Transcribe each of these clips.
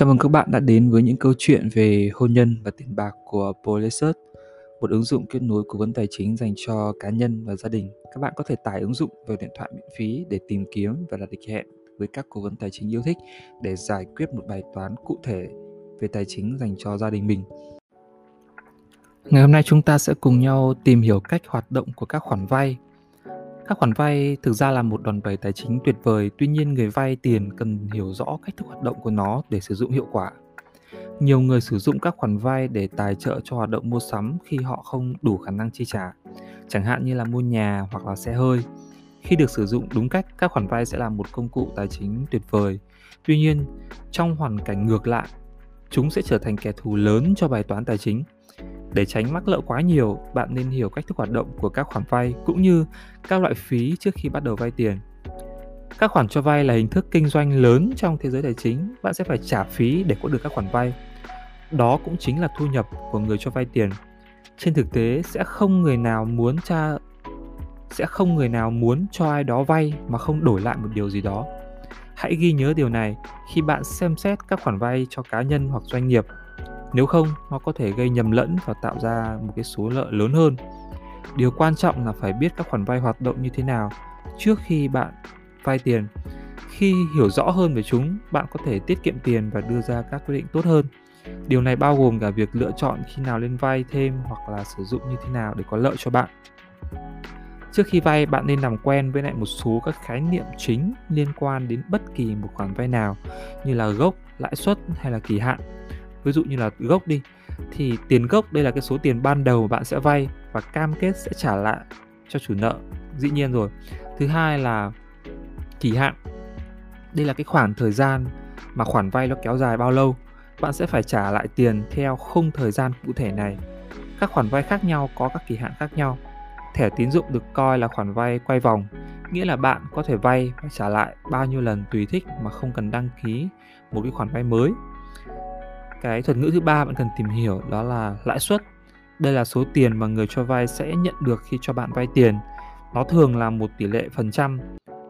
Chào mừng các bạn đã đến với những câu chuyện về hôn nhân và tiền bạc của Polisus, một ứng dụng kết nối cố vấn tài chính dành cho cá nhân và gia đình. Các bạn có thể tải ứng dụng vào điện thoại miễn phí để tìm kiếm và đặt lịch hẹn với các cố vấn tài chính yêu thích để giải quyết một bài toán cụ thể về tài chính dành cho gia đình mình. Ngày hôm nay chúng ta sẽ cùng nhau tìm hiểu cách hoạt động của các khoản vay. Các khoản vay thực ra là một đòn bẩy tài chính tuyệt vời, tuy nhiên người vay tiền cần hiểu rõ cách thức hoạt động của nó để sử dụng hiệu quả. Nhiều người sử dụng các khoản vay để tài trợ cho hoạt động mua sắm khi họ không đủ khả năng chi trả, chẳng hạn như là mua nhà hoặc là xe hơi. Khi được sử dụng đúng cách, các khoản vay sẽ là một công cụ tài chính tuyệt vời. Tuy nhiên, trong hoàn cảnh ngược lại, chúng sẽ trở thành kẻ thù lớn cho bài toán tài chính. Để tránh mắc lỡ quá nhiều, bạn nên hiểu cách thức hoạt động của các khoản vay cũng như các loại phí trước khi bắt đầu vay tiền. Các khoản cho vay là hình thức kinh doanh lớn trong thế giới tài chính, bạn sẽ phải trả phí để có được các khoản vay. Đó cũng chính là thu nhập của người cho vay tiền. Trên thực tế, sẽ không người nào muốn cho ai đó vay mà không đổi lại một điều gì đó. Hãy ghi nhớ điều này khi bạn xem xét các khoản vay cho cá nhân hoặc doanh nghiệp. Nếu không, nó có thể gây nhầm lẫn và tạo ra một cái số nợ lớn hơn. Điều quan trọng là phải biết các khoản vay hoạt động như thế nào trước khi bạn vay tiền. Khi hiểu rõ hơn về chúng, bạn có thể tiết kiệm tiền và đưa ra các quyết định tốt hơn. Điều này bao gồm cả việc lựa chọn khi nào nên vay thêm hoặc là sử dụng như thế nào để có lợi cho bạn. Trước khi vay, bạn nên làm quen với lại một số các khái niệm chính liên quan đến bất kỳ một khoản vay nào, như là gốc, lãi suất hay là kỳ hạn. Ví dụ như là gốc đi, thì tiền gốc đây là cái số tiền ban đầu bạn sẽ vay và cam kết sẽ trả lại cho chủ nợ, dĩ nhiên rồi. Thứ hai là kỳ hạn, đây là cái khoảng thời gian mà khoản vay nó kéo dài bao lâu, bạn sẽ phải trả lại tiền theo khung thời gian cụ thể này. Các khoản vay khác nhau có các kỳ hạn khác nhau. Thẻ tín dụng được coi là khoản vay quay vòng, nghĩa là bạn có thể vay và trả lại bao nhiêu lần tùy thích mà không cần đăng ký một cái khoản vay mới. Cái thuật ngữ thứ ba bạn cần tìm hiểu đó là lãi suất. Đây là số tiền mà người cho vay sẽ nhận được khi cho bạn vay tiền. Nó thường là một tỷ lệ phần trăm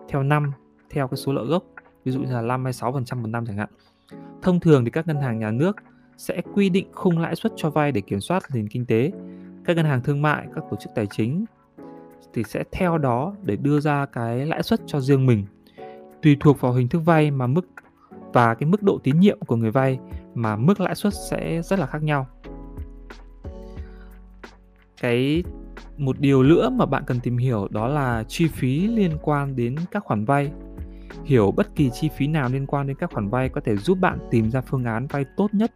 theo năm, theo cái số nợ gốc, ví dụ như là 5 hay 6% một năm chẳng hạn. Thông thường thì các ngân hàng nhà nước sẽ quy định khung lãi suất cho vay để kiểm soát nền kinh tế. Các ngân hàng thương mại, các tổ chức tài chính thì sẽ theo đó để đưa ra cái lãi suất cho riêng mình. Tùy thuộc vào hình thức vay mà mức độ tín nhiệm của người vay mà mức lãi suất sẽ rất là khác nhau. Một điều nữa mà bạn cần tìm hiểu đó là chi phí liên quan đến các khoản vay. Hiểu bất kỳ chi phí nào liên quan đến các khoản vay có thể giúp bạn tìm ra phương án vay tốt nhất.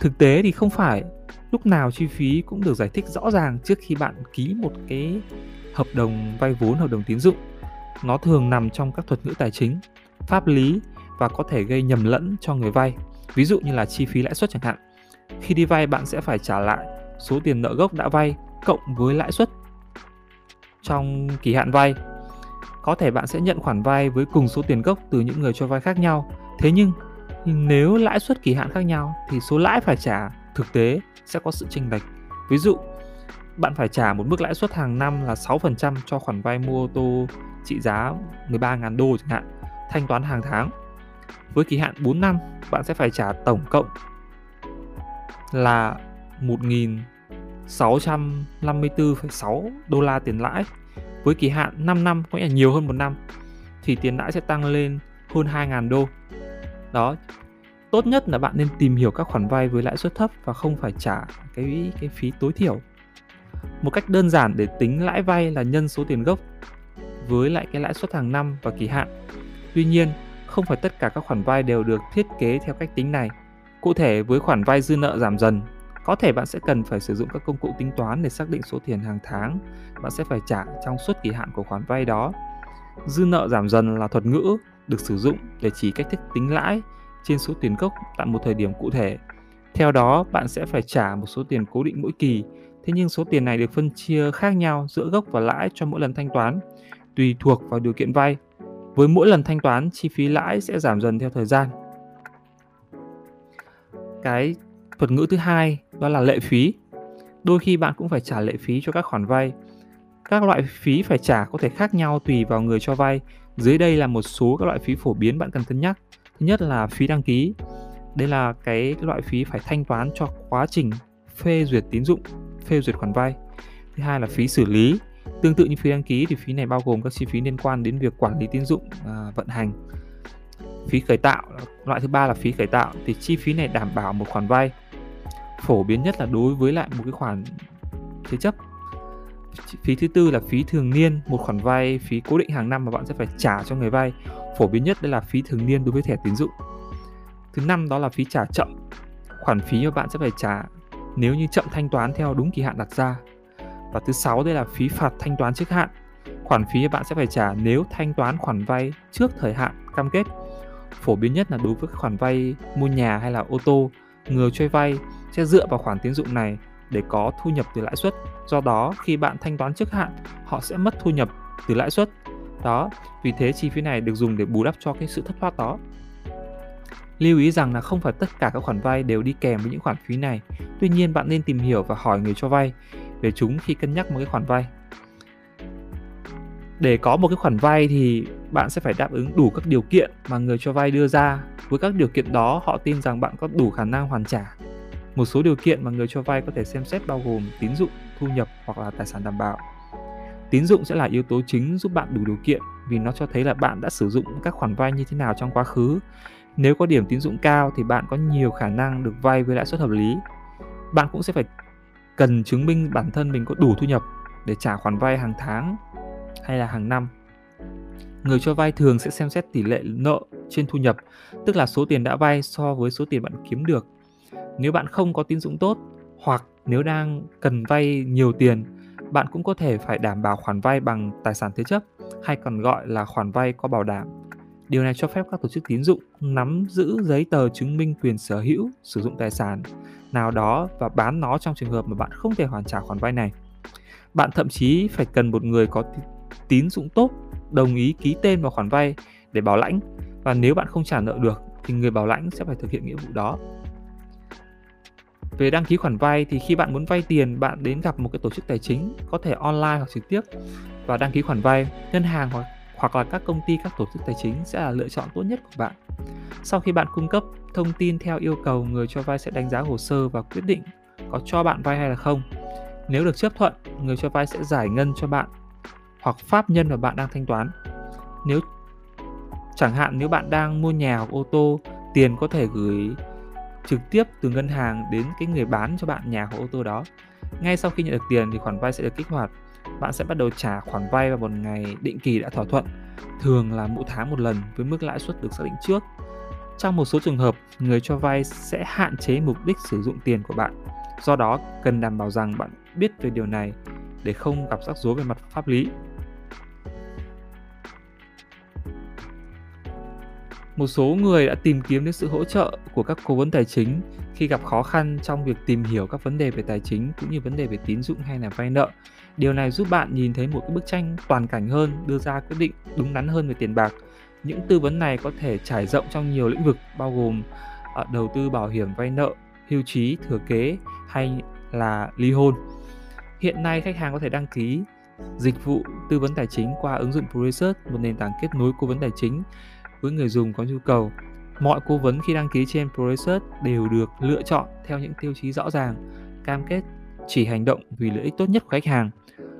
Thực tế thì không phải lúc nào chi phí cũng được giải thích rõ ràng trước khi bạn ký một cái hợp đồng vay vốn, hợp đồng tín dụng. Nó thường nằm trong các thuật ngữ tài chính, pháp lý và có thể gây nhầm lẫn cho người vay. Ví dụ như là chi phí lãi suất chẳng hạn. Khi đi vay bạn sẽ phải trả lại số tiền nợ gốc đã vay cộng với lãi suất trong kỳ hạn vay. Có thể bạn sẽ nhận khoản vay với cùng số tiền gốc từ những người cho vay khác nhau. Thế nhưng nếu lãi suất kỳ hạn khác nhau thì số lãi phải trả thực tế sẽ có sự chênh lệch. Ví dụ bạn phải trả một mức lãi suất hàng năm là 6% cho khoản vay mua ô tô trị giá 13.000 đô chẳng hạn, thanh toán hàng tháng. Với kỳ hạn 4 năm, bạn sẽ phải trả tổng cộng là 1.654,6 đô la tiền lãi. Với kỳ hạn 5 năm, có nghĩa là nhiều hơn 1 năm, thì tiền lãi sẽ tăng lên hơn 2.000 đô. Đó, tốt nhất là bạn nên tìm hiểu các khoản vay với lãi suất thấp và không phải trả cái phí tối thiểu. Một cách đơn giản để tính lãi vay là nhân số tiền gốc với lại cái lãi suất hàng năm và kỳ hạn. Tuy nhiên, không phải tất cả các khoản vay đều được thiết kế theo cách tính này. Cụ thể, với khoản vay dư nợ giảm dần, có thể bạn sẽ cần phải sử dụng các công cụ tính toán để xác định số tiền hàng tháng bạn sẽ phải trả trong suốt kỳ hạn của khoản vay đó. Dư nợ giảm dần là thuật ngữ được sử dụng để chỉ cách thức tính lãi trên số tiền gốc tại một thời điểm cụ thể. Theo đó, bạn sẽ phải trả một số tiền cố định mỗi kỳ, thế nhưng số tiền này được phân chia khác nhau giữa gốc và lãi cho mỗi lần thanh toán, tùy thuộc vào điều kiện vay. Với mỗi lần thanh toán, chi phí lãi sẽ giảm dần theo thời gian. Cái thuật ngữ thứ hai đó là lệ phí. Đôi khi bạn cũng phải trả lệ phí cho các khoản vay. Các loại phí phải trả có thể khác nhau tùy vào người cho vay. Dưới đây là một số các loại phí phổ biến bạn cần cân nhắc. Thứ nhất là phí đăng ký. Đây là cái loại phí phải thanh toán cho quá trình phê duyệt tín dụng, phê duyệt khoản vay. Thứ hai là phí xử lý. Tương tự như phí đăng ký thì phí này bao gồm các chi phí liên quan đến việc quản lý tín dụng, vận hành. Phí khởi tạo, loại thứ ba là phí khởi tạo, thì chi phí này đảm bảo một khoản vay. Phổ biến nhất là đối với lại một cái khoản thế chấp. Phí thứ tư là phí thường niên, một khoản vay phí cố định hàng năm mà bạn sẽ phải trả cho người vay. Phổ biến nhất đây là phí thường niên đối với thẻ tín dụng. Thứ năm đó là phí trả chậm, khoản phí mà bạn sẽ phải trả nếu như chậm thanh toán theo đúng kỳ hạn đặt ra. Và thứ sáu đây là phí phạt thanh toán trước hạn, khoản phí mà bạn sẽ phải trả nếu thanh toán khoản vay trước thời hạn cam kết. Phổ biến nhất là đối với khoản vay mua nhà hay là ô tô, người cho vay sẽ dựa vào khoản tín dụng này để có thu nhập từ lãi suất. Do đó khi bạn thanh toán trước hạn, họ sẽ mất thu nhập từ lãi suất. Đó, vì thế chi phí này được dùng để bù đắp cho cái sự thất thoát đó. Lưu ý rằng là không phải tất cả các khoản vay đều đi kèm với những khoản phí này. Tuy nhiên bạn nên tìm hiểu và hỏi người cho vay về chúng khi cân nhắc một cái khoản vay. Để có một cái khoản vay thì bạn sẽ phải đáp ứng đủ các điều kiện mà người cho vay đưa ra. Với các điều kiện đó, họ tin rằng bạn có đủ khả năng hoàn trả. Một số điều kiện mà người cho vay có thể xem xét bao gồm tín dụng, thu nhập hoặc là tài sản đảm bảo. Tín dụng sẽ là yếu tố chính giúp bạn đủ điều kiện vì nó cho thấy là bạn đã sử dụng các khoản vay như thế nào trong quá khứ. Nếu có điểm tín dụng cao thì bạn có nhiều khả năng được vay với lãi suất hợp lý. Bạn cũng sẽ phải cần chứng minh bản thân mình có đủ thu nhập để trả khoản vay hàng tháng hay là hàng năm. Người cho vay thường sẽ xem xét tỷ lệ nợ trên thu nhập, tức là số tiền đã vay so với số tiền bạn kiếm được. Nếu bạn không có tín dụng tốt hoặc nếu đang cần vay nhiều tiền, bạn cũng có thể phải đảm bảo khoản vay bằng tài sản thế chấp hay còn gọi là khoản vay có bảo đảm. Điều này cho phép các tổ chức tín dụng nắm giữ giấy tờ chứng minh quyền sở hữu, sử dụng tài sản nào đó và bán nó trong trường hợp mà bạn không thể hoàn trả khoản vay này. Bạn thậm chí phải cần một người có tín dụng tốt đồng ý ký tên vào khoản vay để bảo lãnh, và nếu bạn không trả nợ được thì người bảo lãnh sẽ phải thực hiện nghĩa vụ đó. Về đăng ký khoản vay thì khi bạn muốn vay tiền, bạn đến gặp một cái tổ chức tài chính, có thể online hoặc trực tiếp, và đăng ký khoản vay. Ngân hàng hoặc là các công ty, các tổ chức tài chính sẽ là lựa chọn tốt nhất của bạn. Sau khi bạn cung cấp thông tin theo yêu cầu, người cho vay sẽ đánh giá hồ sơ và quyết định có cho bạn vay hay là không. Nếu được chấp thuận, người cho vay sẽ giải ngân cho bạn hoặc pháp nhân mà bạn đang thanh toán. Nếu chẳng hạn nếu bạn đang mua nhà hoặc ô tô, tiền có thể gửi trực tiếp từ ngân hàng đến cái người bán cho bạn nhà hoặc ô tô đó. Ngay sau khi nhận được tiền thì khoản vay sẽ được kích hoạt. Bạn sẽ bắt đầu trả khoản vay vào một ngày định kỳ đã thỏa thuận, thường là mỗi tháng một lần với mức lãi suất được xác định trước. Trong một số trường hợp, người cho vay sẽ hạn chế mục đích sử dụng tiền của bạn. Do đó, cần đảm bảo rằng bạn biết về điều này để không gặp rắc rối về mặt pháp lý. Một số người đã tìm kiếm đến sự hỗ trợ của các cố vấn tài chính khi gặp khó khăn trong việc tìm hiểu các vấn đề về tài chính cũng như vấn đề về tín dụng hay là vay nợ. Điều này giúp bạn nhìn thấy một cái bức tranh toàn cảnh hơn, đưa ra quyết định đúng đắn hơn về tiền bạc. Những tư vấn này có thể trải rộng trong nhiều lĩnh vực, bao gồm đầu tư, bảo hiểm, vay nợ, hưu trí, thừa kế hay là ly hôn. Hiện nay, khách hàng có thể đăng ký dịch vụ tư vấn tài chính qua ứng dụng ProResearch, một nền tảng kết nối cố vấn tài chính với người dùng có nhu cầu. Mọi cố vấn khi đăng ký trên ProResearch đều được lựa chọn theo những tiêu chí rõ ràng, cam kết chỉ hành động vì lợi ích tốt nhất của khách hàng.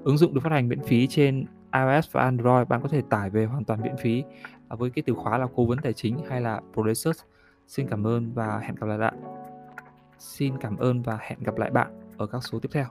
Ứng dụng được phát hành miễn phí trên iOS và Android, bạn có thể tải về hoàn toàn miễn phí với cái từ khóa là cố vấn tài chính hay là ProResearch. Xin cảm ơn và hẹn gặp lại bạn ở các số tiếp theo.